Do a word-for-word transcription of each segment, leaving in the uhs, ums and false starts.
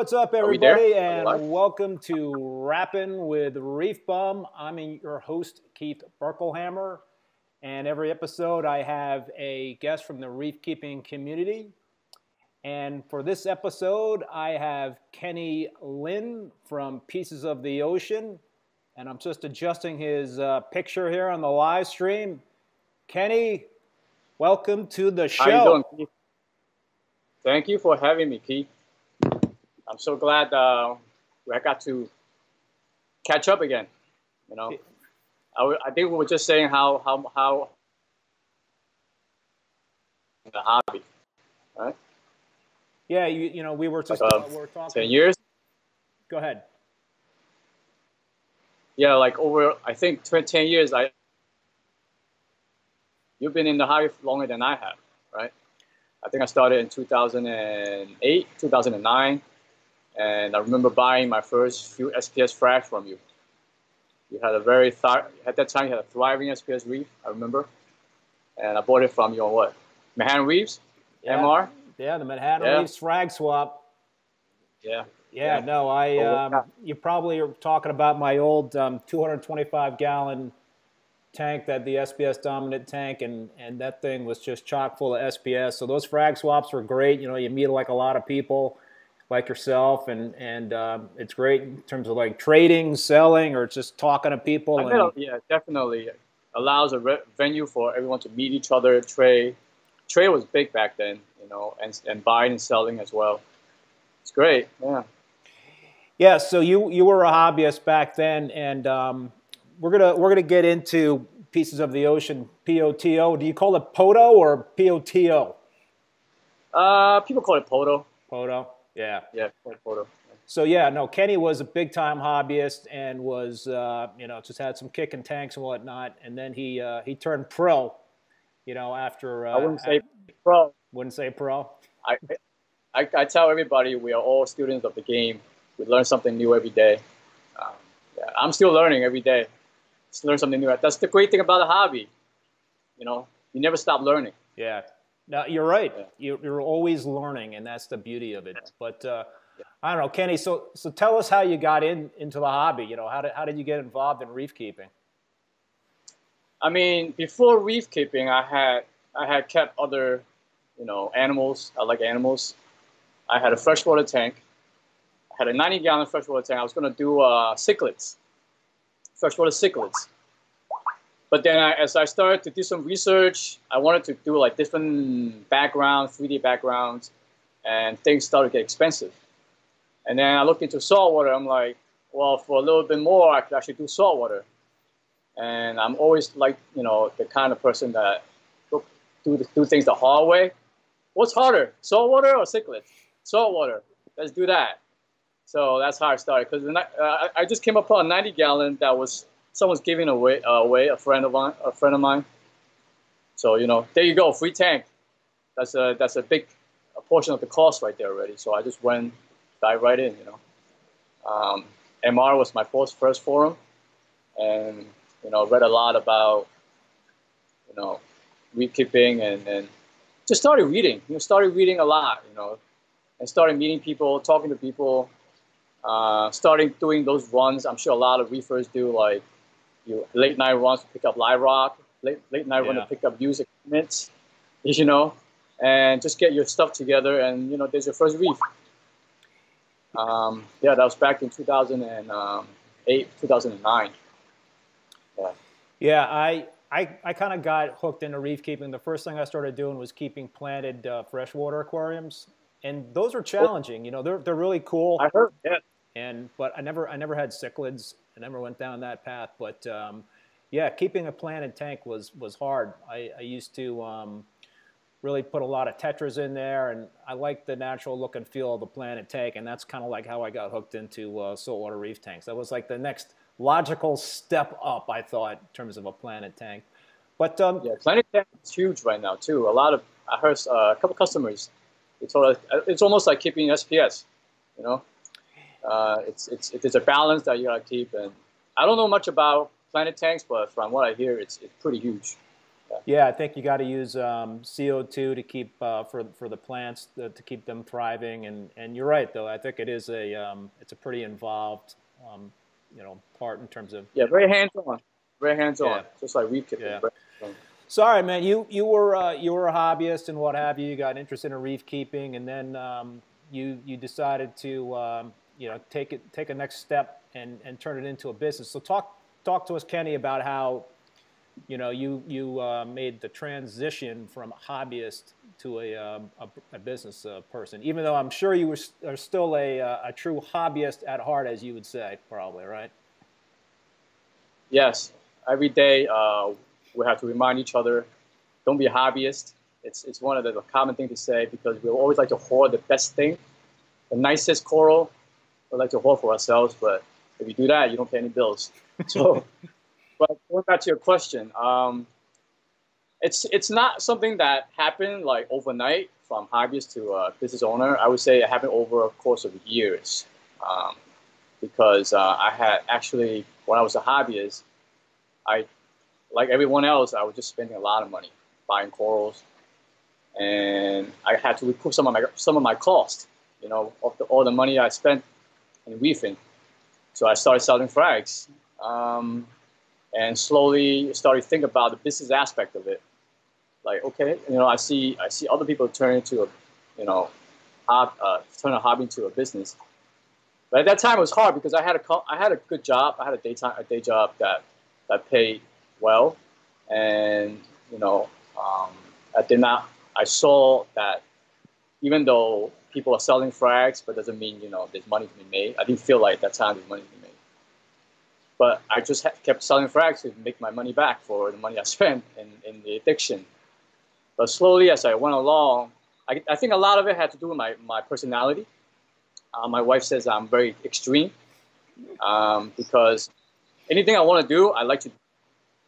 what's up, everybody, and welcome to Rappin' with Reef Bum. I'm your host, Keith Berkelhammer, and every episode I have a guest from the reef keeping community. And for this episode, I have Kenny Lynn from Pieces of the Ocean, and I'm just adjusting his uh, picture here on the live stream. Kenny, welcome to the show. How you doing, Keith? Thank you for having me, Keith. I'm so glad uh, I got to catch up again. You know, I, I think we were just saying how how how the hobby, right? Yeah, you you know we were just like, uh, we were talking ten years. Go ahead. Yeah, like over I think ten years. I you've been in the hobby longer than I have, right? I think I started in two thousand eight, two thousand nine, and I remember buying my first few S P S frags from you. You had a very, at that time, you had a thriving S P S reef, I remember, and I bought it from you on what? Manhattan Reeves? Yeah. M R? Yeah, the Manhattan yeah. Reeves frag swap. Yeah. Yeah, yeah. no, I, um, oh, you probably are talking about my old um, two hundred twenty-five gallon tank, that the S P S dominant tank, and and that thing was just chock full of S P S. So those frag swaps were great. You know, you meet like a lot of people, like yourself, and and um, it's great in terms of like trading, selling, or just talking to people. I and, yeah, definitely allows a re venue for everyone to meet each other. Trade, trade was big back then, you know, and and buying and selling as well. It's great, yeah. Yeah. So you you were a hobbyist back then, and. Um, We're gonna we're gonna get into Pieces of the Ocean, P O T O. Do you call it P O T O or P O T O? Uh, people call it P O T O. P O T O, yeah, yeah, P O T O. So yeah, no, Kenny was a big time hobbyist and was uh, you know, just had some kicking tanks and whatnot, and then he uh, he turned pro, you know, after. Uh, I wouldn't say after, pro. Wouldn't say pro. I, I I tell everybody we are all students of the game. We learn something new every day. Um, yeah, I'm still learning every day. Just learn something new. That's the great thing about a hobby. You know, you never stop learning. Yeah. No, you're right. Yeah. You're, you're always learning, and that's the beauty of it. Yeah. But uh, yeah. I don't know, Kenny, so so tell us how you got in into the hobby. You know, how did, how did you get involved in reef keeping? I mean, before reef keeping, I had, I had kept other, you know, animals. I like animals. I had a freshwater tank. I had a ninety gallon freshwater tank. I was going to do uh, cichlids. Freshwater cichlids, but then I, as I started to do some research, I wanted to do like different backgrounds, three D backgrounds, and things started to get expensive. And then I looked into saltwater. I'm like, well, for a little bit more, I could actually do saltwater. And I'm always like, you know, the kind of person that do the, do things the hard way. What's harder, saltwater or cichlids? Saltwater. Let's do that. So that's how I started, because uh, I just came upon a ninety gallon that was someone's giving away uh, away a friend of mine, a friend of mine. So you know, there you go, free tank. That's a that's a big a portion of the cost right there already. So I just went dive right in, you know. Um, M R was my first first forum, and you know, read a lot about you know reef keeping, and and just started reading. You know, started reading a lot, you know, and started meeting people, talking to people. Uh, starting doing those runs, I'm sure a lot of reefers do, like you late night runs to pick up live rock, late late night yeah. run to pick up used equipment, you know, and just get your stuff together, and you know, there's your first reef. Um, yeah, that was back in two thousand eight, two thousand nine. Yeah, yeah, I I I kind of got hooked into reef keeping. The first thing I started doing was keeping planted uh, freshwater aquariums, and those are challenging. You know, they're they're really cool. I heard, yeah. And but I never I never had cichlids. I never went down that path. But um, yeah, keeping a planted tank was was hard. I, I used to um, really put a lot of tetras in there, and I liked the natural look and feel of the planted tank, and that's kind of like how I got hooked into uh, saltwater reef tanks. That was like the next logical step up, I thought, in terms of a planted tank. But um, yeah, planted tank is huge right now too. A lot of I heard uh, a couple customers. It's it's almost like keeping S P S, you know. Uh, it's, it's, it's a balance that you gotta keep, and I don't know much about planet tanks, but from what I hear, it's, it's pretty huge. Yeah, I think you got to use um, C O two to keep uh, for for the plants to, to keep them thriving. And and you're right though. I think it is a um, it's a pretty involved um, you know part in terms of yeah, very hands on, very hands on, yeah. Just like reef keeping. Yeah. Right? Sorry, man. You you were uh, you were a hobbyist and what have you. You got an interest in reef keeping, and then um, you you decided to um, you know take it take a next step and and turn it into a business. So talk talk to us, Kenny, about how. You know, you you uh, made the transition from hobbyist to a um, a, a business uh, person. Even though I'm sure you were st are still a uh, a true hobbyist at heart, as you would say, probably, right? Yes. Every day uh, we have to remind each other, don't be a hobbyist. It's it's one of the common things to say because we always like to hoard the best thing, the nicest coral. We like to hoard for ourselves, but if you do that, you don't pay any bills. So. But going back to your question, um, it's it's not something that happened like overnight from hobbyist to a business owner. I would say it happened over a course of years um, because uh, I had actually, when I was a hobbyist, I, like everyone else, I was just spending a lot of money buying corals. And I had to recoup some of my, some of my costs, you know, of the, all the money I spent in reefing. So I started selling frags. Um, And slowly started thinking about the business aspect of it. Like, okay, you know, I see, I see other people turn into a, you know, hob, uh, turn a hobby into a business. But at that time, it was hard because I had a, I had a good job. I had a daytime, a day job that, that paid well, and you know, um, I did not. I saw that even though people are selling frags, but doesn't mean you know there's money to be made. I didn't feel like at that time there's money to be made. But I just kept selling frags to make my money back for the money I spent in, in the addiction. But slowly as I went along, I, I think a lot of it had to do with my, my personality. Uh, my wife says I'm very extreme um, because anything I want to do, I like to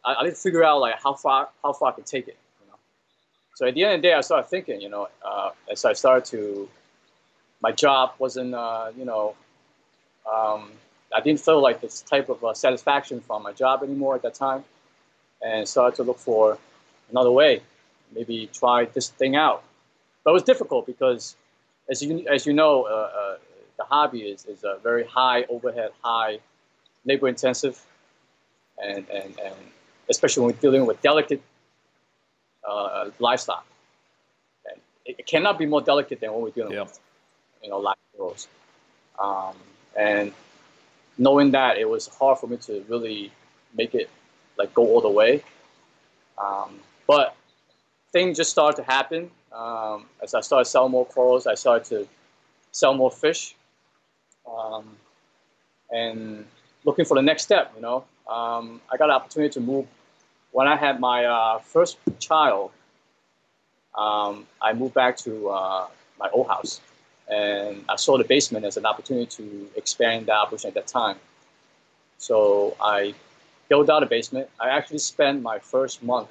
I, I like to figure out like how far how far I can take it. You know? So at the end of the day, I started thinking, you know, uh, as I started to, my job wasn't, uh, you know, um, I didn't feel like this type of uh, satisfaction from my job anymore at that time, and started to look for another way, maybe try this thing out. But it was difficult because, as you as you know, uh, uh, the hobby is is a very high overhead, high labor intensive, and and and especially when we're dealing with delicate uh, livestock. And it, it cannot be more delicate than what we're dealing yeah. with, you know, live animals, um, and knowing that it was hard for me to really make it like go all the way. Um, but things just started to happen. Um, as I started selling more corals, I started to sell more fish um, and looking for the next step, you know. Um, I got an opportunity to move. When I had my uh, first child, um, I moved back to uh, my old house. And I saw the basement as an opportunity to expand the operation at that time. So I built out a basement. I actually spent my first month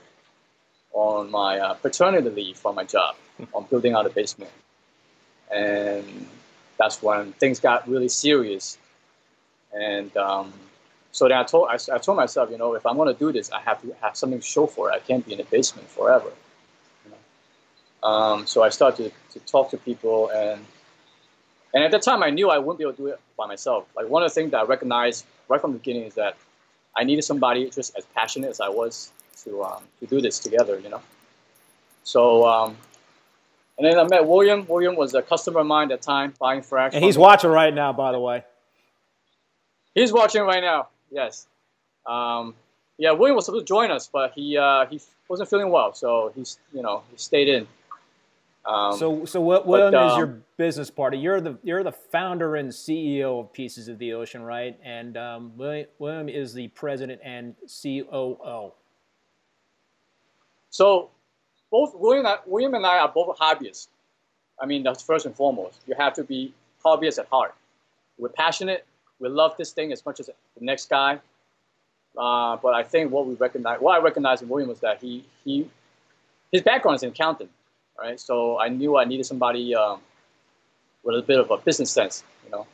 on my uh, paternity leave from my job on building out a basement. And that's when things got really serious. And um, so then I told, I, I told myself, you know, if I'm going to do this, I have to have something to show for it. I can't be in a basement forever. You know? um, so I started to, to talk to people and And at that time, I knew I wouldn't be able to do it by myself. Like one of the things that I recognized right from the beginning is that I needed somebody just as passionate as I was to um, to do this together, you know. So, um, and then I met William. William was a customer of mine at that time, buying frags. And he's watching right now, by the way. He's watching right now. Yes. Um, yeah, William was supposed to join us, but he uh, he wasn't feeling well, so he's you know he stayed in. Um, so, so what, William um, is your business partner? You're the you're the founder and C E O of Pieces of the Ocean, right? And um, William, William is the president and C O O. So, both William, William and I are both hobbyists. I mean, that's first and foremost. You have to be hobbyists at heart. We're passionate. We love this thing as much as the next guy. Uh, but I think what we recognize, what I recognized in William was that he he his background is in accounting. Right, so I knew I needed somebody um, with a bit of a business sense, you know,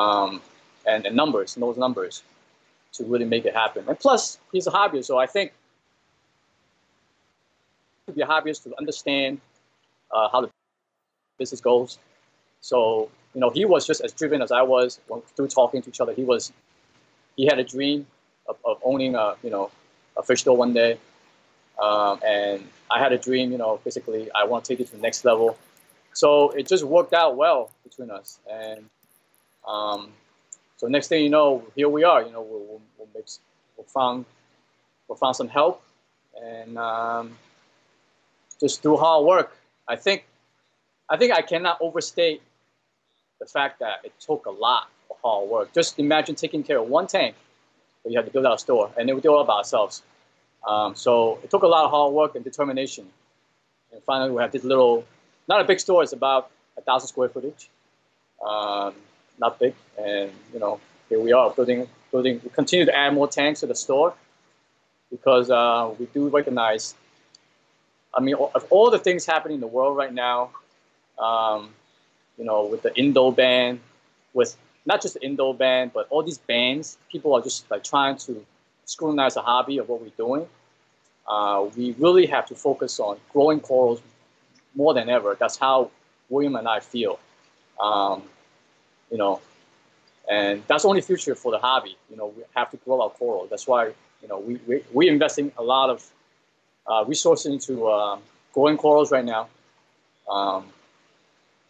um, and, and numbers, and those numbers, to really make it happen. And plus, he's a hobbyist, so I think for your hobbyists to understand uh, how the business goes. So, you know, he was just as driven as I was through talking to each other. He was, he had a dream of, of owning a, you know, a fish store one day. Um, and I had a dream, you know, basically I want to take it to the next level. So it just worked out well between us. And um, so next thing you know, here we are, you know, we'll, we'll, we'll, make, we'll, found, we'll found some help. And um, just through hard work, I think, I think I cannot overstate the fact that it took a lot of hard work. Just imagine taking care of one tank, but you had to build out a store, and then we do it all by ourselves. Um, so it took a lot of hard work and determination. And finally, we have this little, not a big store, it's about a thousand square footage, um, not big. And, you know, here we are building, building. We continue to add more tanks to the store because uh, we do recognize, I mean, of all the things happening in the world right now, um, you know, with the Indo ban, with not just the Indo ban, but all these bans, people are just like trying to scrutinize the hobby of what we're doing. Uh, we really have to focus on growing corals more than ever. That's how William and I feel, um, you know, and that's the only future for the hobby. You know, we have to grow our coral. That's why, you know, we, we, we're investing a lot of uh, resources into uh, growing corals right now. Um,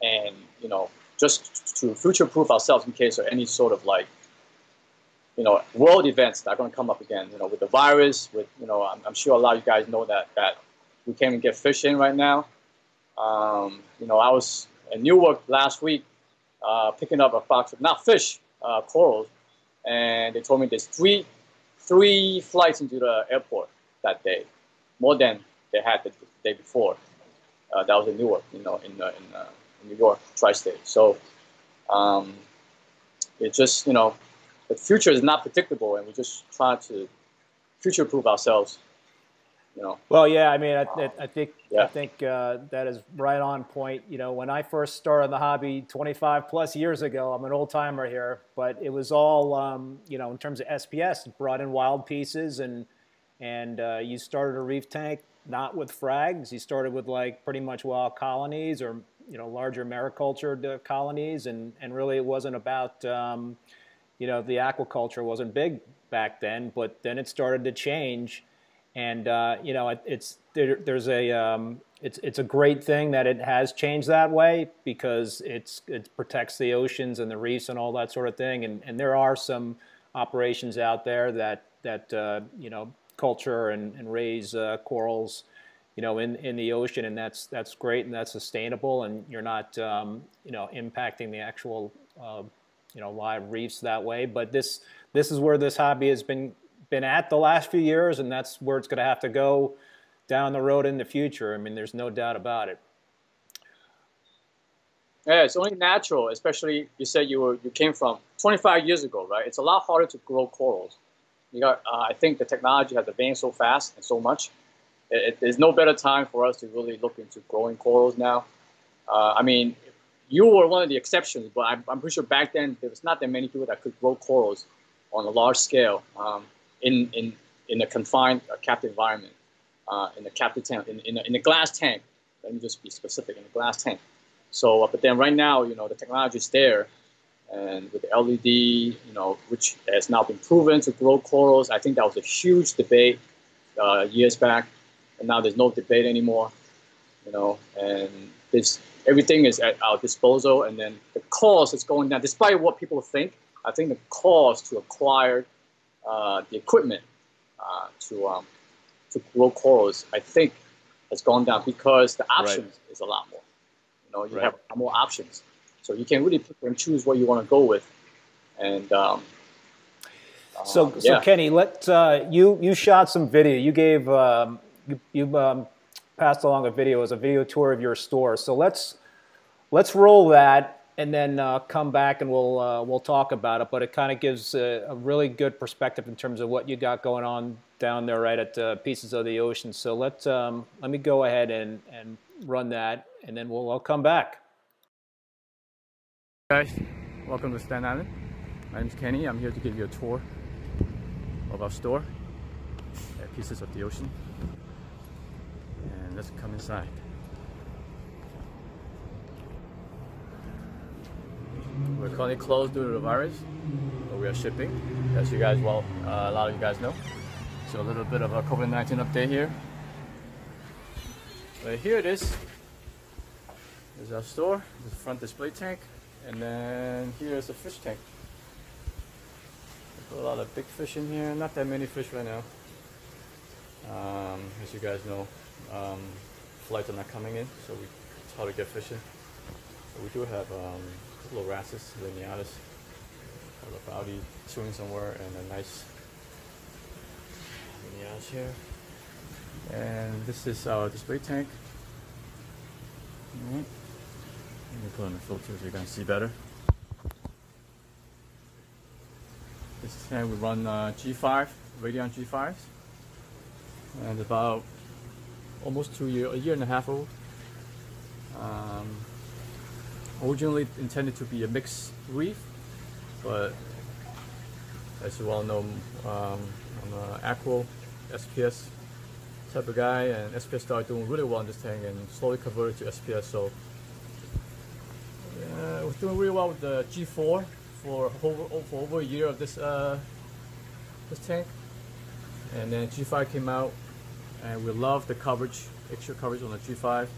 and, you know, just to future-proof ourselves in case of any sort of like, you know, world events that are going to come up again, you know, with the virus, with, you know, I'm, I'm sure a lot of you guys know that, that we can't even get fish in right now. Um, you know, I was in Newark last week uh, picking up a box of, not fish, uh, corals, and they told me there's three, three flights into the airport that day, more than they had the day before. Uh, that was in Newark, you know, in, uh, in, uh, in New York, tri-state. So um, it's just, you know, the future is not predictable, and we just try to future-proof ourselves. You know. Well, yeah. I mean, I, I, I think yeah. I think uh, that is right on point. You know, when I first started the hobby twenty-five plus years ago, I'm an old timer here, but it was all um, you know, in terms of S P S, brought in wild pieces, and and uh, you started a reef tank not with frags. You started with like pretty much wild colonies or you know larger mariculture colonies, and and really it wasn't about. Um, You know, the aquaculture wasn't big back then, but then it started to change, and uh, you know, it, it's there, there's a um, it's it's a great thing that it has changed that way because it's it protects the oceans and the reefs and all that sort of thing, and and there are some operations out there that that uh, you know culture and and raise uh, corals, you know, in in the ocean, and that's that's great and that's sustainable, and you're not um, you know impacting the actual. Uh, you know, live reefs that way, but this this is where this hobby has been been at the last few years, and that's where it's going to have to go down the road in the future. I mean, there's no doubt about it. Yeah, it's only natural, especially you said you were you came from twenty-five years ago, right? It's a lot harder to grow corals. You got, uh, I think the technology has advanced so fast and so much. It, it, there's no better time for us to really look into growing corals now. Uh, I mean. You were one of the exceptions, but I'm, I'm pretty sure back then there was not that many people that could grow corals on a large scale um, in, in, in a confined uh, capped environment, uh, in a captive tank, in, in, a, in a glass tank. Let me just be specific, in a glass tank. So, uh, but then right now, you know, the technology is there, and with the L E D, you know, which has now been proven to grow corals. I think that was a huge debate uh, years back, and now there's no debate anymore, you know, and this. Everything is at our disposal, and then the cost is going down. Despite what people think, I think the cost to acquire uh, the equipment uh, to um, to grow corals, I think, has gone down because the options right. is a lot more. You know, you right. have more options, so you can really pick and choose what you want to go with. And um, so, uh, so yeah. Kenny, let uh, you you shot some video. You gave um, you. you um, passed along a video as a video tour of your store. So let's let's roll that and then uh, come back and we'll uh, we'll talk about it. But it kind of gives a, a really good perspective in terms of what you got going on down there right at uh, Pieces of the Ocean. So let's um, let me go ahead and and run that, and then we'll I'll come back. Hey guys, welcome to Staten Island. My name's Kenny. I'm here to give you a tour of our store at Pieces of the Ocean. Let's come inside. We're currently closed due to the virus, but we are shipping, as you guys well, uh, a lot of you guys know. So a little bit of a COVID nineteen update here. But here it is. There's our store, the front display tank, and then here's the fish tank. Put a lot of big fish in here, not that many fish right now. Um, as you guys know, um, flights are not coming in, so we, it's hard to get fish in. But we do have um, a couple of wrasses, lineatus, a bowdy chewing somewhere, and a nice lineatus here. And this is our display tank. Alright, let me put on the filter so you can see better. This tank we run uh, G five, Radion G fives, and about almost two year, a year and a half old. Um, originally intended to be a mixed reef, but as you all know, um, I'm an Aqua S P S type of guy, and S P S started doing really well in this tank, and slowly converted to S P S. So uh, we're doing really well with the G four. For over, for over a year of this uh, this tank, and then G five came out, and we love the coverage, extra coverage on the G five.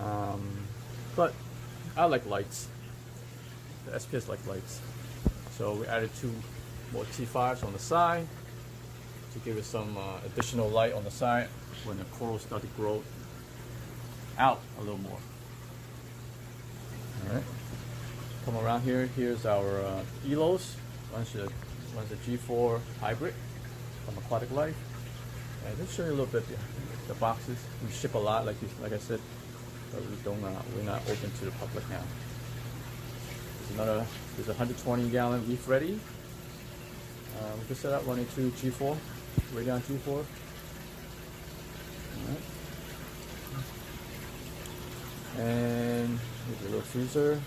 Um, but I like lights. The S P S like lights, so we added two more T fives on the side to give it some uh, additional light on the side when the corals start to grow out a little more. All right. Come around here. Here's our uh, Elos. Runs the runs the G four hybrid from Aquatic Life. And just show you a little bit the, the boxes. We ship a lot, like you, like I said, but we don't. Uh, we're not open to the public now. There's another. There's a one hundred twenty gallon reef ready. Uh, we just set up running two G four, Radion G four. All right. And here's a little freezer.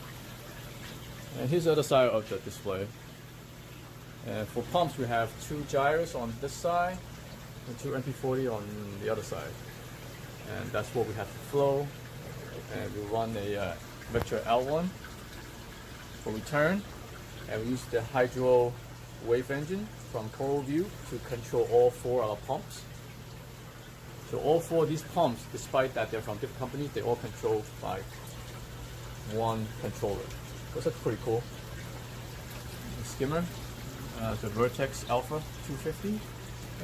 And here's the other side of the display. And for pumps, we have two gyros on this side and two M P forty on the other side. And that's what we have to flow. And we run a uh, Vector L one for return. And we use the Hydro Wave engine from Coralvue to control all four of our pumps. So all four of these pumps, despite that they're from different companies, they're all controlled by one controller. So that's pretty cool. The skimmer, uh, the Vertex Alpha two fifty,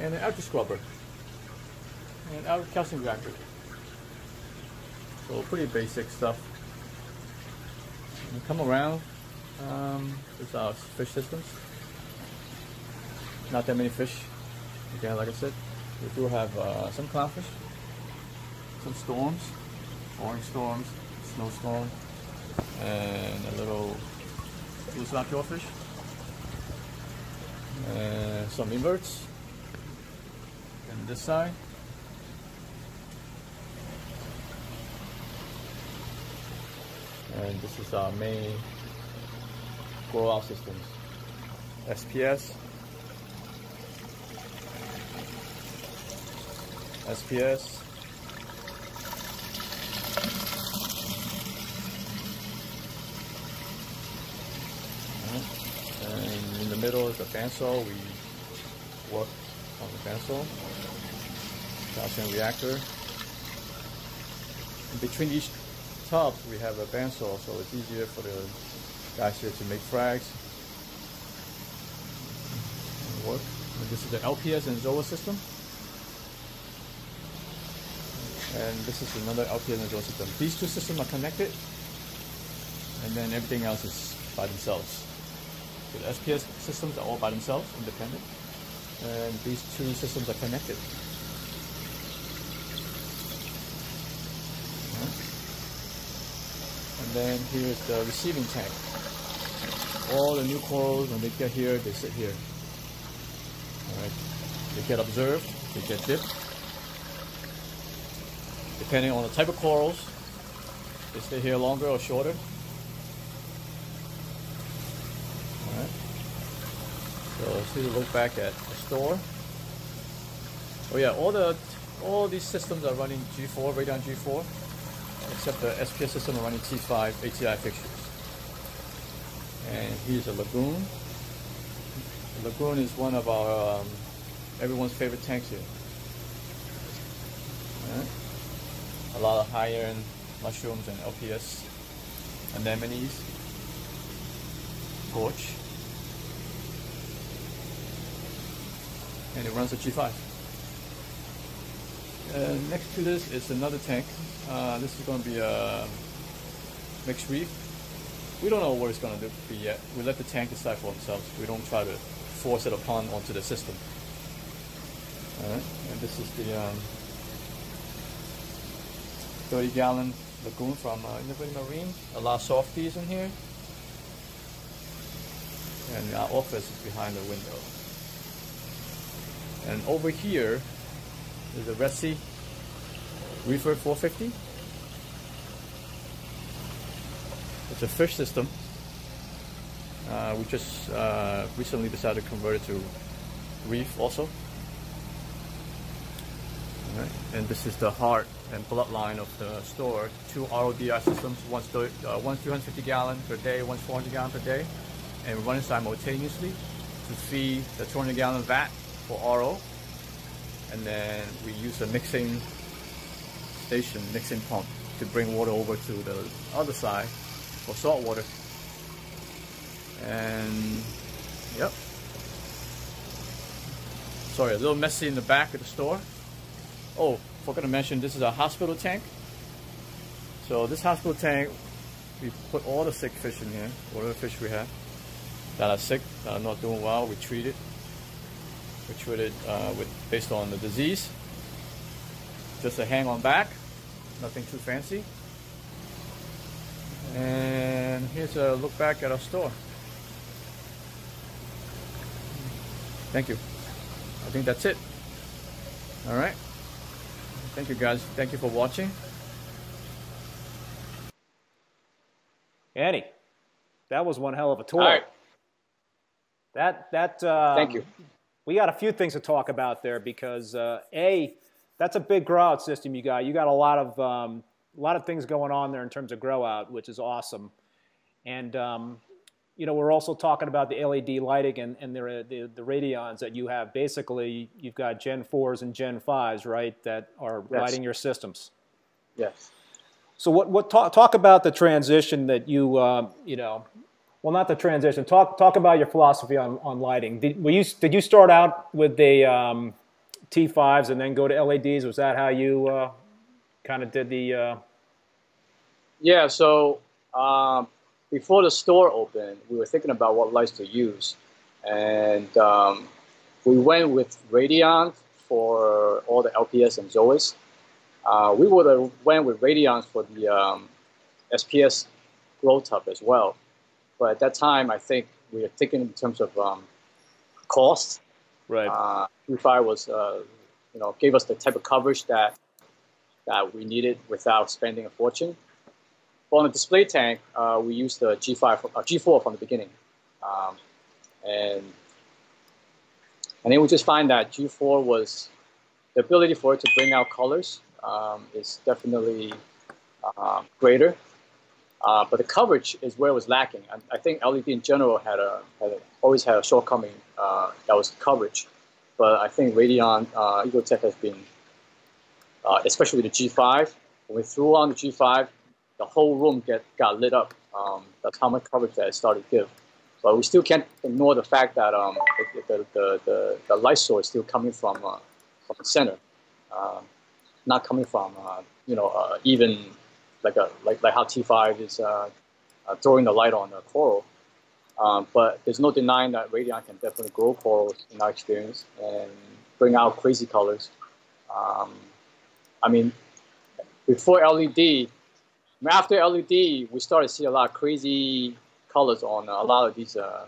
and an Alta Scrubber, and our calcium reactor. So pretty basic stuff. And come around, um, there's our fish systems. Not that many fish. Again, like I said, we do have uh, some clownfish, some storms, orange storms, snowstorm, and a little blue snap jawfish, and some inverts, and this side, and this is our main grow out systems, S P S, S P S. Middle is a bandsaw. We work on the bandsaw. Calcium reactor. In between each tub, we have a bandsaw, so it's easier for the guys here to make frags. And work. And this is the L P S and Zoa system. And this is another L P S and Zoa system. These two systems are connected, and then everything else is by themselves. So the S P S systems are all by themselves, independent, and these two systems are connected. And then here's the receiving tank. All the new corals, when they get here, they sit here. All right. They get observed, they get dipped. Depending on the type of corals, they stay here longer or shorter. So let's take a look back at the store. Oh yeah, all the all these systems are running G four, Radion G four, except the S P S system are running T five A T I fixtures. And here's a lagoon. The lagoon is one of our um, everyone's favorite tanks here. Yeah. A lot of high-end mushrooms and L P S, anemones, gorge, and it runs a G five. Uh, next to this is another tank. Uh, this is going to be a mixed reef. We don't know what it's going to be yet. We let the tank decide for themselves. We don't try to force it upon onto the system. All right. And this is the um, thirty gallon lagoon from uh, Innovative Marine. A lot of softies in here. And our office is behind the window. And over here is the Red Sea Reefer four fifty. It's a fish system. Uh, we just uh, recently decided to convert it to reef also. All right. And this is the heart and bloodline of the store. Two R O D I systems, one's, th uh, one's two hundred fifty gallon per day, one's four hundred gallon per day, and running simultaneously to feed the two hundred gallon vat for R O, and then we use a mixing station, mixing pump, to bring water over to the other side for salt water. And yep, sorry, a little messy in the back of the store. Oh, forgot to mention, this is a hospital tank. So this hospital tank, we put all the sick fish in here, whatever fish we have that are sick, that are not doing well, we treat it. We treat it uh, with, based on the disease. Just a hang on back, nothing too fancy. And here's a look back at our store. Thank you. I think that's it. All right. Thank you guys. Thank you for watching. Annie, that was one hell of a tour. All right. That that. Um, Thank you. We got a few things to talk about there because uh, A, that's a big grow out system you got. You got a lot of um, a lot of things going on there in terms of grow out, which is awesome. And um, you know, we're also talking about the L E D lighting and, and the, the the Radions that you have. Basically, you've got Gen fours and Gen fives, right, that are yes. lighting your systems. Yes. So what what talk talk about the transition that you uh, you know. Well, not the transition. Talk talk about your philosophy on, on lighting. Did were you did you start out with the um, T fives and then go to L E Ds? Was that how you uh, kind of did the? Uh... Yeah. So um, before the store opened, we were thinking about what lights to use, and um, we went with Radion for all the L P S and Zoas. Uh, we would have went with Radion for the um, S P S glow tub as well. But at that time, I think we were thinking in terms of um, cost. Right. Uh, Q five was, uh, you know, gave us the type of coverage that that we needed without spending a fortune. But on the display tank, uh, we used the G five, uh, G four from the beginning, um, and and then we just find that G four was the ability for it to bring out colors um, is definitely uh, greater. Uh, but the coverage is where it was lacking. I, I think L E D in general had a, had a always had a shortcoming uh, that was coverage. But I think Radion uh, Ecotech has been, uh, especially the G five. When we threw on the G five, the whole room get got lit up. Um, that's how much coverage that it started to give. But we still can't ignore the fact that um, it, the, the, the the light source is still coming from uh, from the center, uh, not coming from uh, you know uh, even. Like, a, like, like how T five is uh, uh, throwing the light on the coral. Um, but there's no denying that Radion can definitely grow corals in our experience and bring out crazy colors. Um, I mean, before L E D, after L E D, we started to see a lot of crazy colors on a lot of these uh,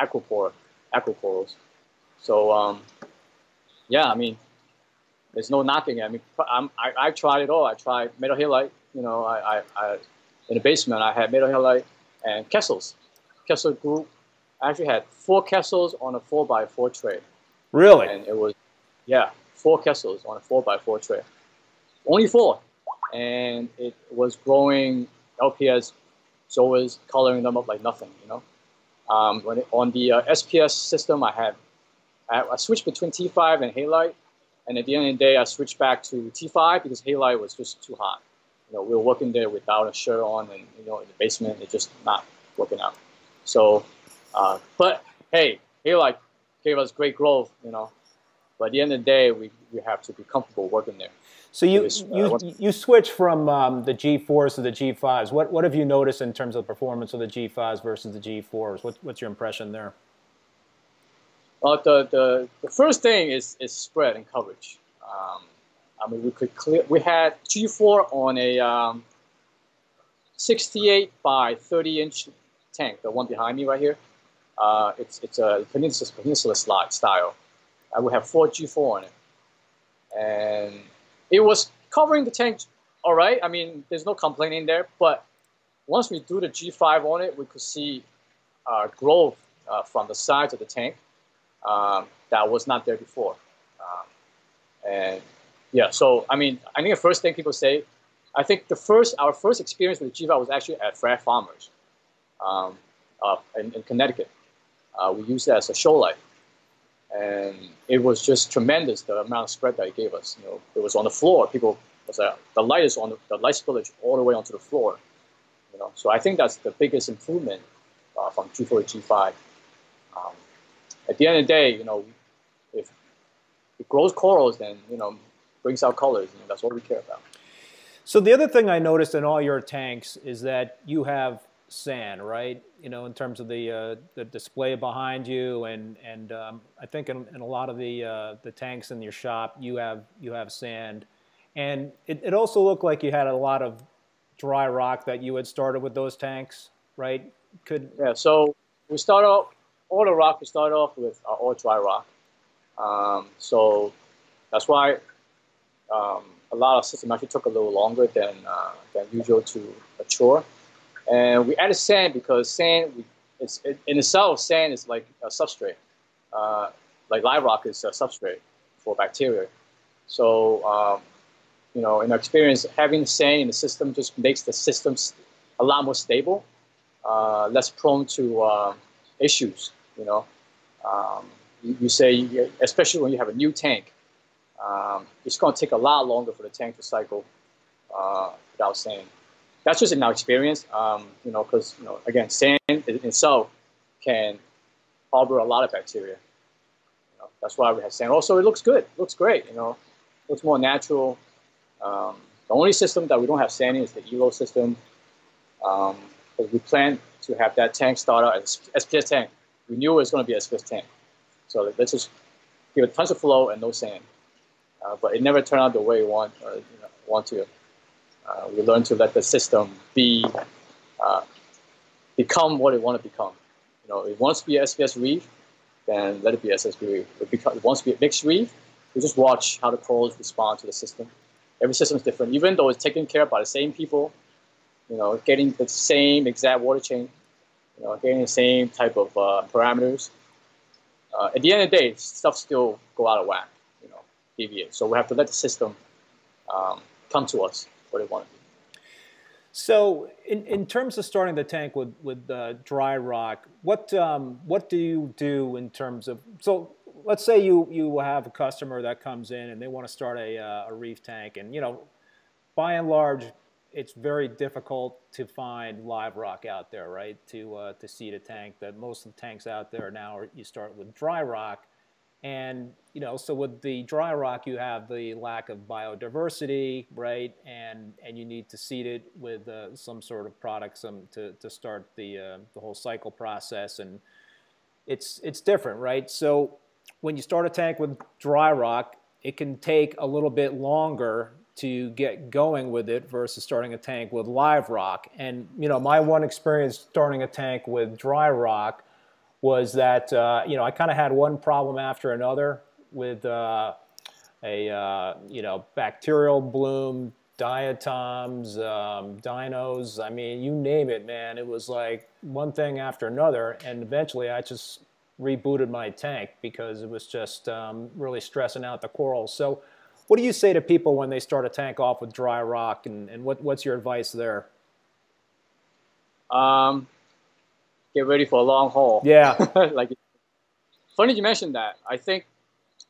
aquapor, aquacorals. So, um, yeah, I mean, there's no knocking. I mean, I'm, I, I tried it all. I tried metal halite. You know, I, I, I, in the basement, I had metal halite and Kessels, Kessel group. I actually had four Kessels on a four by four tray. Really? And it was, yeah, four Kessels on a four by four trail. Only four. And it was growing L P S, zoas, coloring them up like nothing, you know. Um, when it, on the uh, S P S system, I had, I, I switched between T five and Halite. And at the end of the day, I switched back to T five because Halite was just too hot. You know, we were working there without a shirt on and, you know, in the basement, it's just not working out. So, uh, but hey, Halite gave us great growth, you know. But at the end of the day, we, we have to be comfortable working there. So you was, you, uh, you switch from um, the G fours to the G fives. What what have you noticed in terms of performance of the G fives versus the G fours? What what's your impression there? Well, the the, the first thing is is spread and coverage. Um, I mean, we could clear. We had G four on a um, sixty-eight by thirty inch tank, the one behind me right here. Uh, it's it's a peninsula peninsula slide style. I would have four G four on it, and it was covering the tank all right. I mean, there's no complaining there, but once we do the G five on it, we could see uh, growth uh, from the sides of the tank um, that was not there before. Um, and yeah, so, I mean, I think the first thing people say, I think the first, our first experience with the G five was actually at Fred Farmers um, uh, in, in Connecticut. Uh, we used that as a show light. And it was just tremendous, the amount of spread that it gave us. You know, it was on the floor. People was like, the light is on the, the light spillage all the way onto the floor. You know, so I think that's the biggest improvement uh, from G four to G five. Um, at the end of the day, you know, if it grows corals, then you know, brings out colors. You know, that's what we care about. So the other thing I noticed in all your tanks is that you have sand, right? You know, in terms of the uh, the display behind you, and and um, I think in, in a lot of the uh, the tanks in your shop, you have you have sand, and it, it also looked like you had a lot of dry rock that you had started with those tanks, right? Could yeah. So we start off all the rock we start off with are all dry rock, um, so that's why um, a lot of systems actually took a little longer than uh, than usual to mature. And we added sand because sand, it's, it, in itself, sand is like a substrate. Uh, like live rock is a substrate for bacteria. So, um, you know, in our experience, having sand in the system just makes the system a lot more stable, uh, less prone to uh, issues, you know. Um, you, you say, especially when you have a new tank, um, it's going to take a lot longer for the tank to cycle uh, without sand. That's just in our experience, um, you know, because, you know, again, sand itself can harbor a lot of bacteria. You know, that's why we have sand. Also, it looks good. Looks great, you know. Looks more natural. Um, the only system that we don't have sand in is the Elos system. Um, but we plan to have that tank start out as S P S tank. We knew it was going to be an S P S tank. So let's just give it tons of flow and no sand. Uh, but it never turned out the way we want, or, you know, want to. Uh, we learn to let the system be, uh, become what it wants to become. You know, if it wants to be an S P S reef, then let it be an S P S reef. If it wants to be a mixed reef, we just watch how the corals respond to the system. Every system is different, even though it's taken care of by the same people. You know, getting the same exact water chain, you know, getting the same type of uh, parameters. Uh, at the end of the day, stuff still go out of whack. You know, deviate. So we have to let the system um, come to us. What it wanted. So, in, in terms of starting the tank with with uh, dry rock, what um, what do you do in terms of? So, let's say you you have a customer that comes in and they want to start a uh, a reef tank, and you know, by and large, it's very difficult to find live rock out there, right? To uh, to seed a tank, that most of the tanks out there now are, you start with dry rock. And, you know, so with the dry rock, you have the lack of biodiversity, right? And and you need to seed it with uh, some sort of product some, to, to start the, uh, the whole cycle process. And it's, it's different, right? So when you start a tank with dry rock, it can take a little bit longer to get going with it versus starting a tank with live rock. And, you know, my one experience starting a tank with dry rock was that, uh, you know, I kind of had one problem after another with uh, a, uh, you know, bacterial bloom, diatoms, um, dinos. I mean, you name it, man. It was like one thing after another. And eventually I just rebooted my tank because it was just um, really stressing out the corals. So what do you say to people when they start a tank off with dry rock, and, and what, what's your advice there? Um, get ready for a long haul. Yeah. Like, funny you mentioned that. I think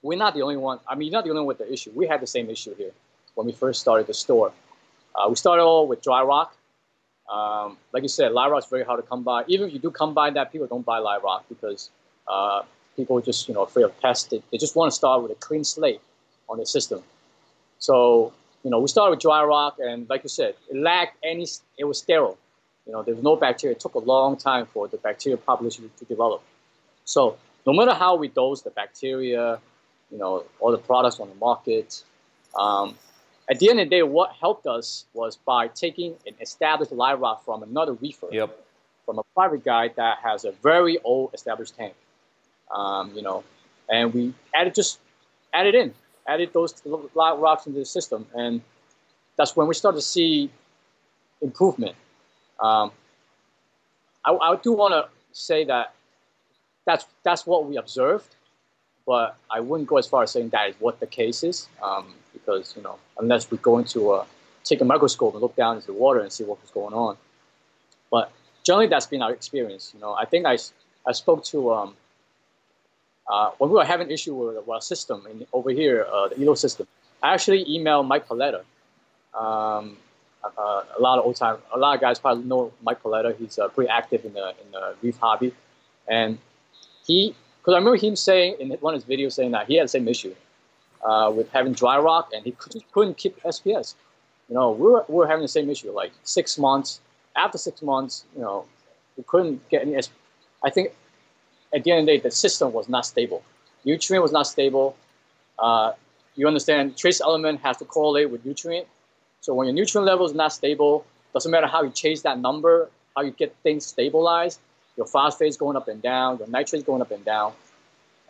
we're not the only one. I mean, you're not the only one with the issue. We had the same issue here when we first started the store. Uh, we started all with dry rock. Um, like you said, live rock is very hard to come by. Even if you do come by that, people don't buy live rock because uh, people are just, you know, afraid of pests. They, they just want to start with a clean slate on their system. So, you know, we started with dry rock, and like you said, it lacked any, it was sterile. You know, there's no bacteria. It took a long time for the bacteria population to develop. So no matter how we dose the bacteria, you know, all the products on the market, um, at the end of the day, what helped us was by taking an established live rock from another reefer, yep. from a private guy that has a very old established tank, um, you know, and we added just added in, added those live rocks into the system, and that's when we started to see improvement. Um, I, I do want to say that that's that's what we observed, but I wouldn't go as far as saying that is what the case is. Um, Because, you know, unless we go into a, take a microscope and look down into the water and see what was going on. But generally, that's been our experience. You know, I think I, I spoke to, um, uh, when we were having an issue with our system in, over here, uh, the Elos system, I actually emailed Mike Paletta. Um, uh, a lot of old time, a lot of guys probably know Mike Paletta. He's uh, pretty active in the, in the reef hobby. And he, because I remember him saying in one of his videos saying that he had the same issue. Uh, with having dry rock, and he could, couldn't keep S P S. You know, we were, we were having the same issue, like six months. After six months, you know, we couldn't get any S P S. I think at the end of the day, the system was not stable. Nutrient was not stable. Uh, you understand, trace element has to correlate with nutrient. So when your nutrient level is not stable, doesn't matter how you change that number, how you get things stabilized, your phosphate is going up and down, your nitrate is going up and down,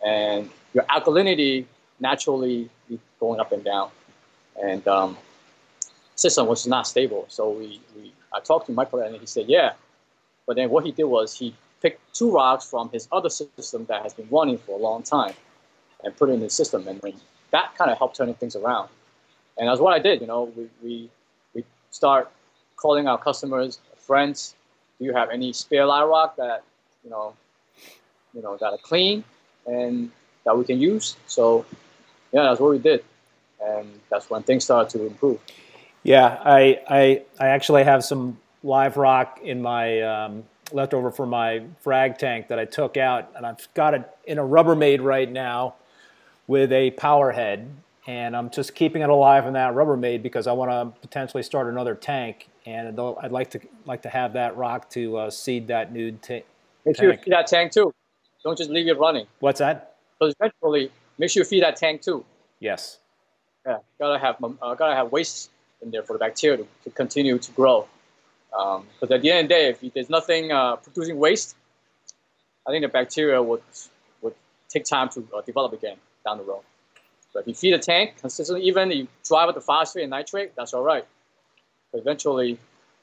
and your alkalinity naturally going up and down, and um, system was not stable. So we, we I talked to Michael, and he said, yeah. But then what he did was he picked two rocks from his other system that has been running for a long time and put it in his system, and that kind of helped turning things around. And that's what I did. You know, we, we, we start calling our customers, friends, do you have any spare live rock that, you know, you know, that are clean and that we can use? So yeah, that's what we did, and that's when things started to improve. Yeah, I I, I actually have some live rock in my um, leftover for my frag tank that I took out, and I've got it in a Rubbermaid right now with a power head, and I'm just keeping it alive in that Rubbermaid because I want to potentially start another tank, and I'd like to like to have that rock to uh, seed that new tank. Make sure you feed that tank too. Don't just leave it running. What's that? Because eventually. Make sure you feed that tank too. Yes. Yeah, gotta have uh, gotta have waste in there for the bacteria to, to continue to grow. Because um, at the end of the day, if you, there's nothing uh, producing waste, I think the bacteria would would take time to uh, develop again down the road. But if you feed a tank consistently, even if you drive out the phosphate and nitrate, that's all right. But eventually,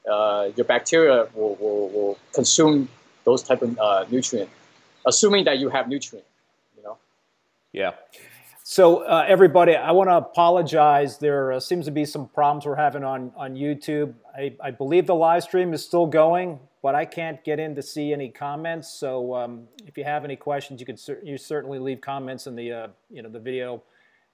uh, your bacteria will, will will consume those type of uh, nutrient, assuming that you have nutrient. Yeah. So uh, everybody, I want to apologize. There uh, seems to be some problems we're having on, on YouTube. I, I believe the live stream is still going, but I can't get in to see any comments. So um, if you have any questions, you could cer you certainly leave comments in the uh, you know the video,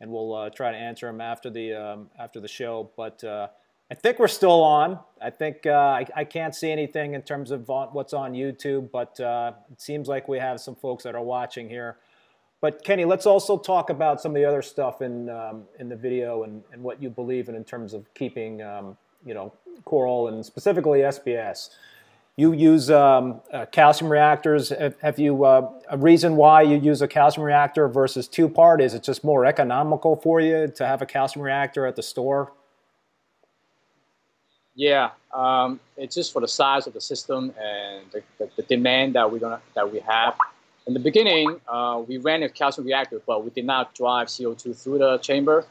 and we'll uh, try to answer them after the um, after the show. But uh, I think we're still on. I think uh, I, I can't see anything in terms of what's on YouTube, but uh, it seems like we have some folks that are watching here. But Kenny, let's also talk about some of the other stuff in um, in the video and, and what you believe in in terms of keeping um, you know coral and specifically S P S. You use um, uh, calcium reactors. Have you uh, a reason why you use a calcium reactor versus two-part? Is it just more economical for you to have a calcium reactor at the store? Yeah, um, it's just for the size of the system and the, the, the demand that we're gonna that we have. In the beginning, uh, we ran a calcium reactor, but we did not drive C O two through the chamber.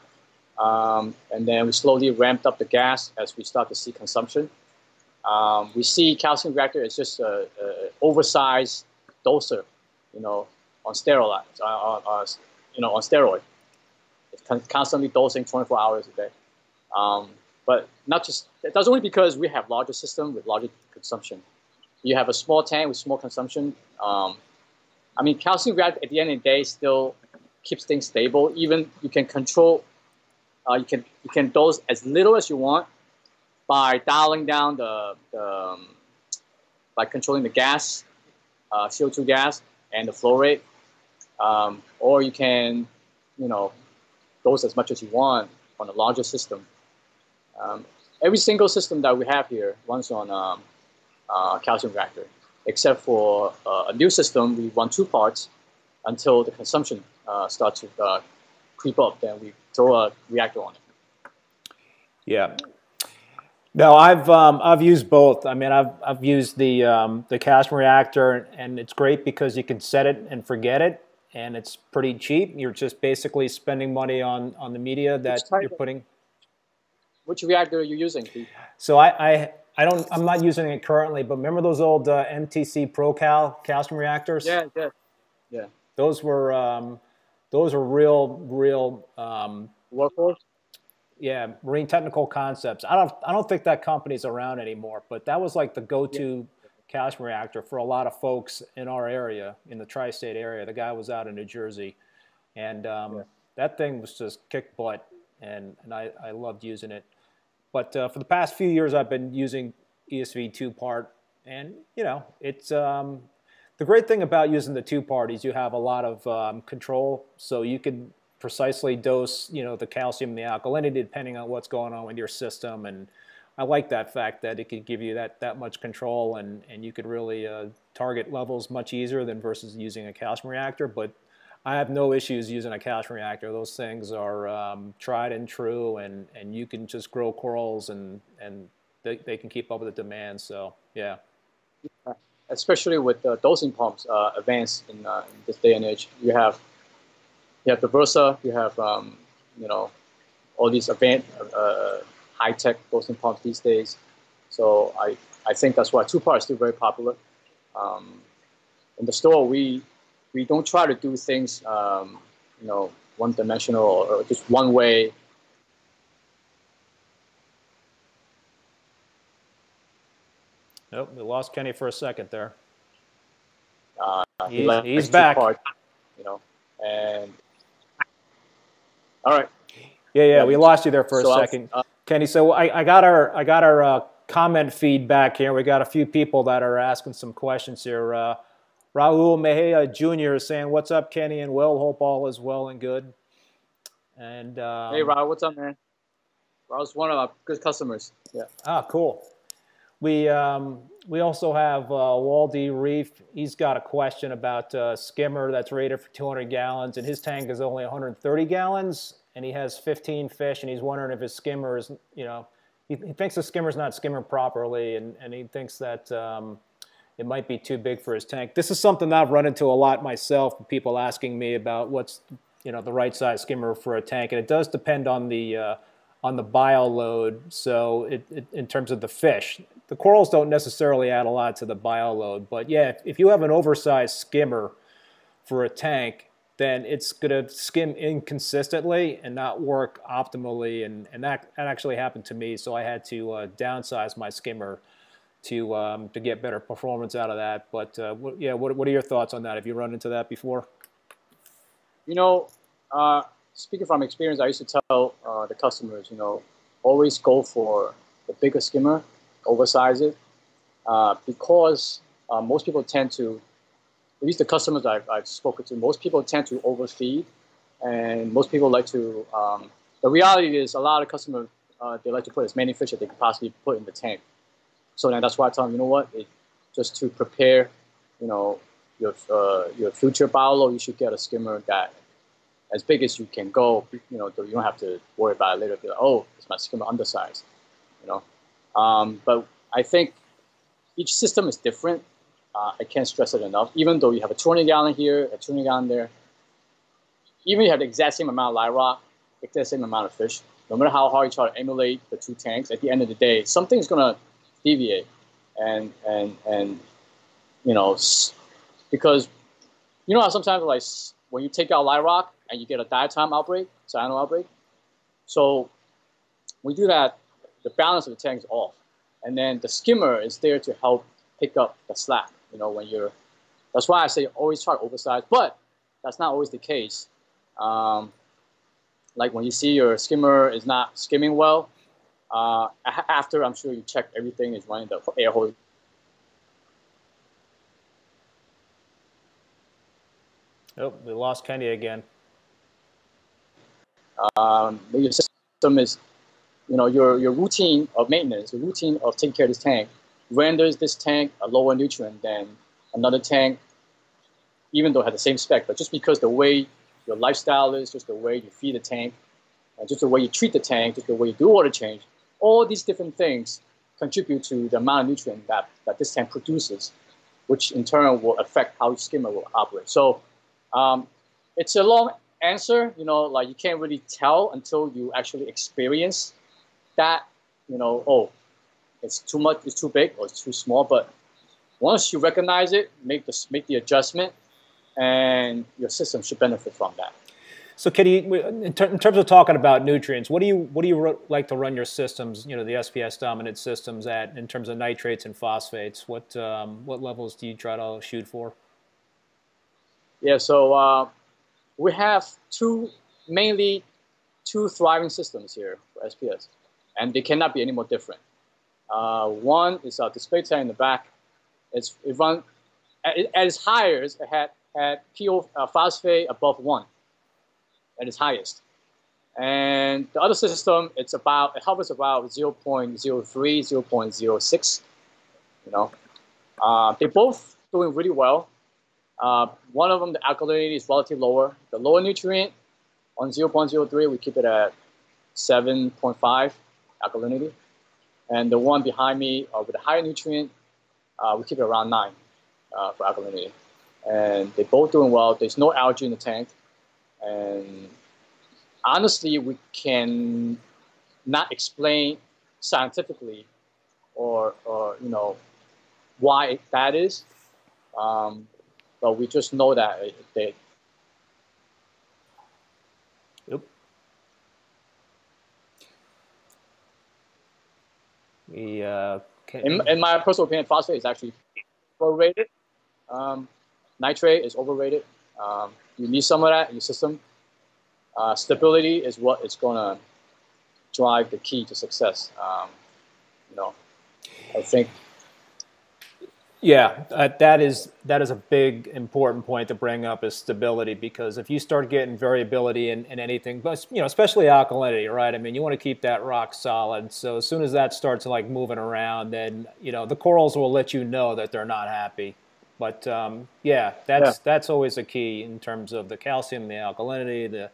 Um, and then we slowly ramped up the gas as we start to see consumption. Um, we see calcium reactor as just an oversized doser, you know, on steroids, on, on, you know, on steroid. It's con constantly dosing twenty-four hours a day. Um, but not just, that's only because we have larger system with larger consumption. You have a small tank with small consumption. Um, I mean, calcium grab at the end of the day still keeps things stable. Even you can control, uh, you can you can dose as little as you want by dialing down the, the um, by controlling the gas, uh, C O two gas, and the flow rate. Um, or you can, you know, dose as much as you want on a larger system. Um, every single system that we have here runs on um, uh, calcium reactor, except for uh, a new system. We run two parts until the consumption uh, starts to uh, creep up, then we throw a reactor on it. Yeah. No, I've um, I've used both. I mean, I've I've used the um, the calcium reactor, and it's great because you can set it and forget it, and it's pretty cheap. You're just basically spending money on on the media that you're putting. Which reactor are you using, Pete? So I, I I don't I'm not using it currently, but remember those old uh, N T C ProCal calcium reactors? Yeah, yeah, yeah. Those were um, those were real real um, workhorse. Yeah, Marine Technical Concepts. I don't, I don't think that company's around anymore, but that was like the go-to yeah. calcium reactor for a lot of folks in our area, in the tri-state area. The guy was out in New Jersey, and um, yeah. that thing was just kick butt, and, and I, I loved using it. But uh, for the past few years, I've been using E S V two-part, and, you know, it's um, the great thing about using the two-part is you have a lot of um, control, so you can precisely dose, you know, the calcium and the alkalinity depending on what's going on with your system. And I like that fact that it can give you that that much control, and and you could really uh, target levels much easier than versus using a calcium reactor. But I have no issues using a calcium reactor. Those things are um, tried and true, and and you can just grow corals, and and they, they can keep up with the demand. So yeah, especially with the dosing pumps uh, advanced in, uh, in this day and age, you have You have the Versa, you have, um, you know, all these advanced, uh, high-tech dosing pumps these days. So I, I think that's why two-part is still very popular. Um, in the store, we we don't try to do things, um, you know, one-dimensional or just one way. Nope, we lost Kenny for a second there. Uh, he's he he's back. Part, you know, and... All right. Yeah, yeah, we lost you there for so a second, uh, Kenny. So I, I got our I got our uh, comment feedback here. We got a few people that are asking some questions here. Uh, Raul Mejia Junior is saying, "What's up, Kenny and Will? Hope all is well and good." And um, hey, Raul, what's up, man? Raul's one of our good customers. Yeah. Ah, cool. We um, we also have uh, Waldy Reef. He's got a question about uh, skimmer that's rated for two hundred gallons, and his tank is only one hundred thirty gallons. And he has fifteen fish, and he's wondering if his skimmer is, you know, he, he thinks the skimmer's not skimming properly, and, and he thinks that um, it might be too big for his tank. This is something I've run into a lot myself, people asking me about what's, you know, the right size skimmer for a tank, and it does depend on the, uh, on the bio load, so it, it, in terms of the fish. The corals don't necessarily add a lot to the bio load, but yeah, if you have an oversized skimmer for a tank, then it's going to skim inconsistently and not work optimally. And, and that, that actually happened to me, so I had to uh, downsize my skimmer to, um, to get better performance out of that. But uh, what, yeah, what, what are your thoughts on that? Have you run into that before? You know, uh, speaking from experience, I used to tell uh, the customers, you know, always go for the bigger skimmer, oversize it, uh, because uh, most people tend to, at least the customers I've, I've spoken to, most people tend to overfeed, and most people like to, um, the reality is a lot of customers, uh, they like to put as many fish as they can possibly put in the tank. So then that's why I tell them, you know what, it, just to prepare, you know, your, uh, your future bio load, you should get a skimmer that as big as you can go, you know, so you don't have to worry about it later, be like, oh, it's my skimmer undersized, you know. Um, but I think each system is different. Uh, I can't stress it enough. Even though you have a two hundred gallon here, a two hundred gallon there, even if you have the exact same amount of lyrock, exact same amount of fish, no matter how hard you try to emulate the two tanks, at the end of the day, something's going to deviate. And, and, and you know, because You know how sometimes like when you take out light rock and you get a diatom outbreak, cyano outbreak? So when you do that, the balance of the tank is off. And then the skimmer is there to help pick up the slack, you know, when you're, that's why I say always try to oversize, but that's not always the case. Um, like when you see your skimmer is not skimming well, uh, after I'm sure you check everything is running the air hose. Oh, we lost Kenny again. Um, your system is, you know, your, your routine of maintenance, the routine of taking care of this tank renders this tank a lower nutrient than another tank, even though it had the same spec, but just because the way your lifestyle is, just the way you feed the tank, and just the way you treat the tank, just the way you do water change, all these different things contribute to the amount of nutrient that, that this tank produces, which in turn will affect how your skimmer will operate. So um, it's a long answer, you know, like you can't really tell until you actually experience that, you know, oh, it's too much, it's too big, or it's too small, but once you recognize it, make the, make the adjustment, and your system should benefit from that. So, Kenny, in, ter in terms of talking about nutrients, what do you what do you like to run your systems, you know, the S P S dominant systems at in terms of nitrates and phosphates? What um, what levels do you try to shoot for? Yeah, so uh, we have two mainly two thriving systems here for S P S, and they cannot be any more different. Uh, one is our display tank in the back. It's it run at, at its highest. It had at P O uh, phosphate above one, at its highest. And the other system, it's about, it hovers about zero point zero three, zero point zero six, you know. Uh, they're both doing really well. Uh, one of them, the alkalinity is relatively lower. The lower nutrient on zero point zero three, we keep it at seven point five alkalinity. And the one behind me uh, with a higher nutrient, uh, we keep it around nine uh, for alkalinity. And they're both doing well. There's no algae in the tank. And honestly, we can not explain scientifically or, or you know, why that is. Um, but we just know that they... Yep. We, uh, can... in, in my personal opinion, phosphate is actually overrated. Um, Nitrate is overrated. Um, you need some of that in your system. Uh, stability is what is going to drive the key to success. Um, you know, I think. Yeah, uh, that is that is a big important point to bring up is stability, because if you start getting variability in, in anything, but you know, especially alkalinity, right? I mean, you want to keep that rock solid. So as soon as that starts like moving around, then you know the corals will let you know that they're not happy. But um, yeah, that's yeah. that's always a key in terms of the calcium, the alkalinity, the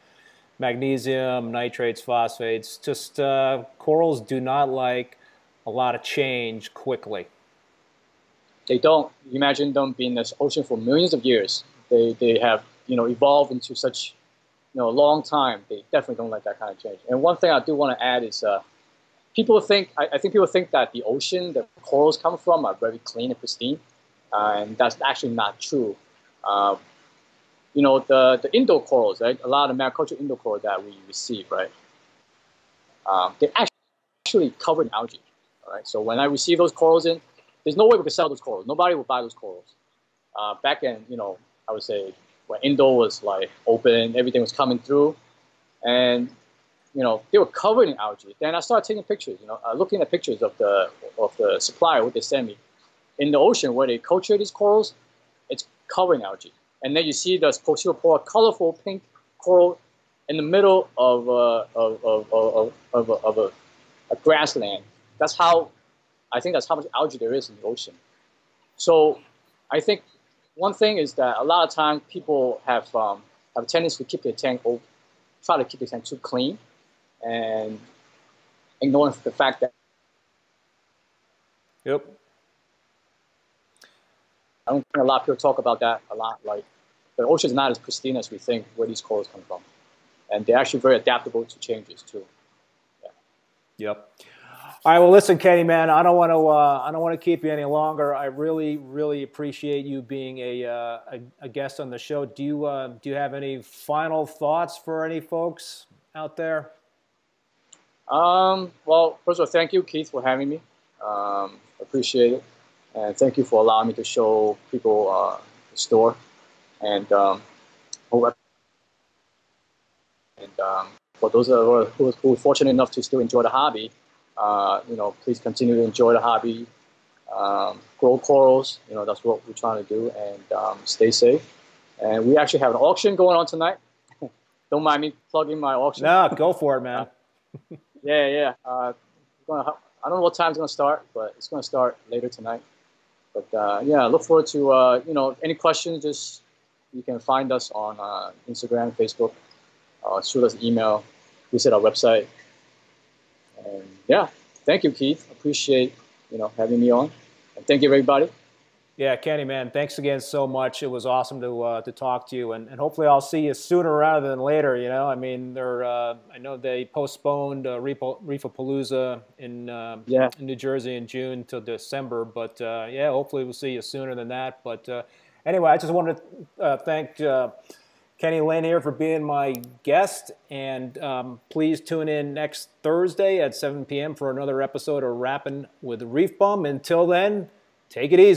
magnesium, nitrates, phosphates. Just uh, corals do not like a lot of change quickly. They don't. Imagine them being in this ocean for millions of years. They they have you know evolved into such you know a long time. They definitely don't like that kind of change. And one thing I do want to add is uh, people think I, I think people think that the ocean that corals come from are very clean and pristine. Uh, and that's actually not true. Uh, you know, the, the indoor corals, right? A lot of mariculture indoor coral that we receive, right? Um, they're actually covered in algae, all right? So when I receive those corals in, there's no way we could sell those corals. Nobody will buy those corals. Uh, back in, you know, I would say when indoor was like open, everything was coming through, and, you know, they were covered in algae. Then I started taking pictures, you know, uh, looking at pictures of the, of the supplier, what they sent me. In the ocean where they culture these corals, it's covered in algae. And then you see this poxylopora colorful pink coral in the middle of, uh, of, of, of, of, of, of a, a grassland. That's how, I think that's how much algae there is in the ocean. So I think one thing is that a lot of times people have, um, have a tendency to keep their tank, over, try to keep their tank too clean, and ignoring the fact that. Yep. I don't think a lot of people talk about that a lot. Like, the ocean is not as pristine as we think where these corals come from. And they're actually very adaptable to changes, too. Yeah. Yep. All right, well, listen, Kenny, man, I don't want to uh, I don't want to keep you any longer. I really, really appreciate you being a, uh, a, a guest on the show. Do you uh, do you have any final thoughts for any folks out there? Um, well, first of all, thank you, Keith, for having me. Um, appreciate it, and thank you for allowing me to show people uh, the store, and um, and um, for those that are, who, who are fortunate enough to still enjoy the hobby. Uh, you know, please continue to enjoy the hobby, um, grow corals. You know, that's what we're trying to do, and um, stay safe. And we actually have an auction going on tonight. Don't mind me plugging my auction. No, go for it, man. yeah, yeah. Uh, gonna, I don't know what time it's going to start, but it's going to start later tonight. But uh, yeah, look forward to, uh, you know, any questions, just you can find us on uh, Instagram, Facebook, uh, shoot us an email, visit our website. And yeah, thank you, Keith. Appreciate, you know, having me on. And thank you, everybody. Yeah, Kenny, man, thanks again so much. It was awesome to uh, to talk to you, and, and hopefully I'll see you sooner rather than later. You know, I mean, they're uh, I know they postponed uh, Reefapalooza in, uh, yeah. in New Jersey in June till December, but uh, yeah, hopefully we'll see you sooner than that. But uh, anyway, I just wanted to uh, thank. Uh, Kenny Lynn here for being my guest, and um, please tune in next Thursday at seven p m for another episode of Rappin' with Reef Bum. Until then, take it easy.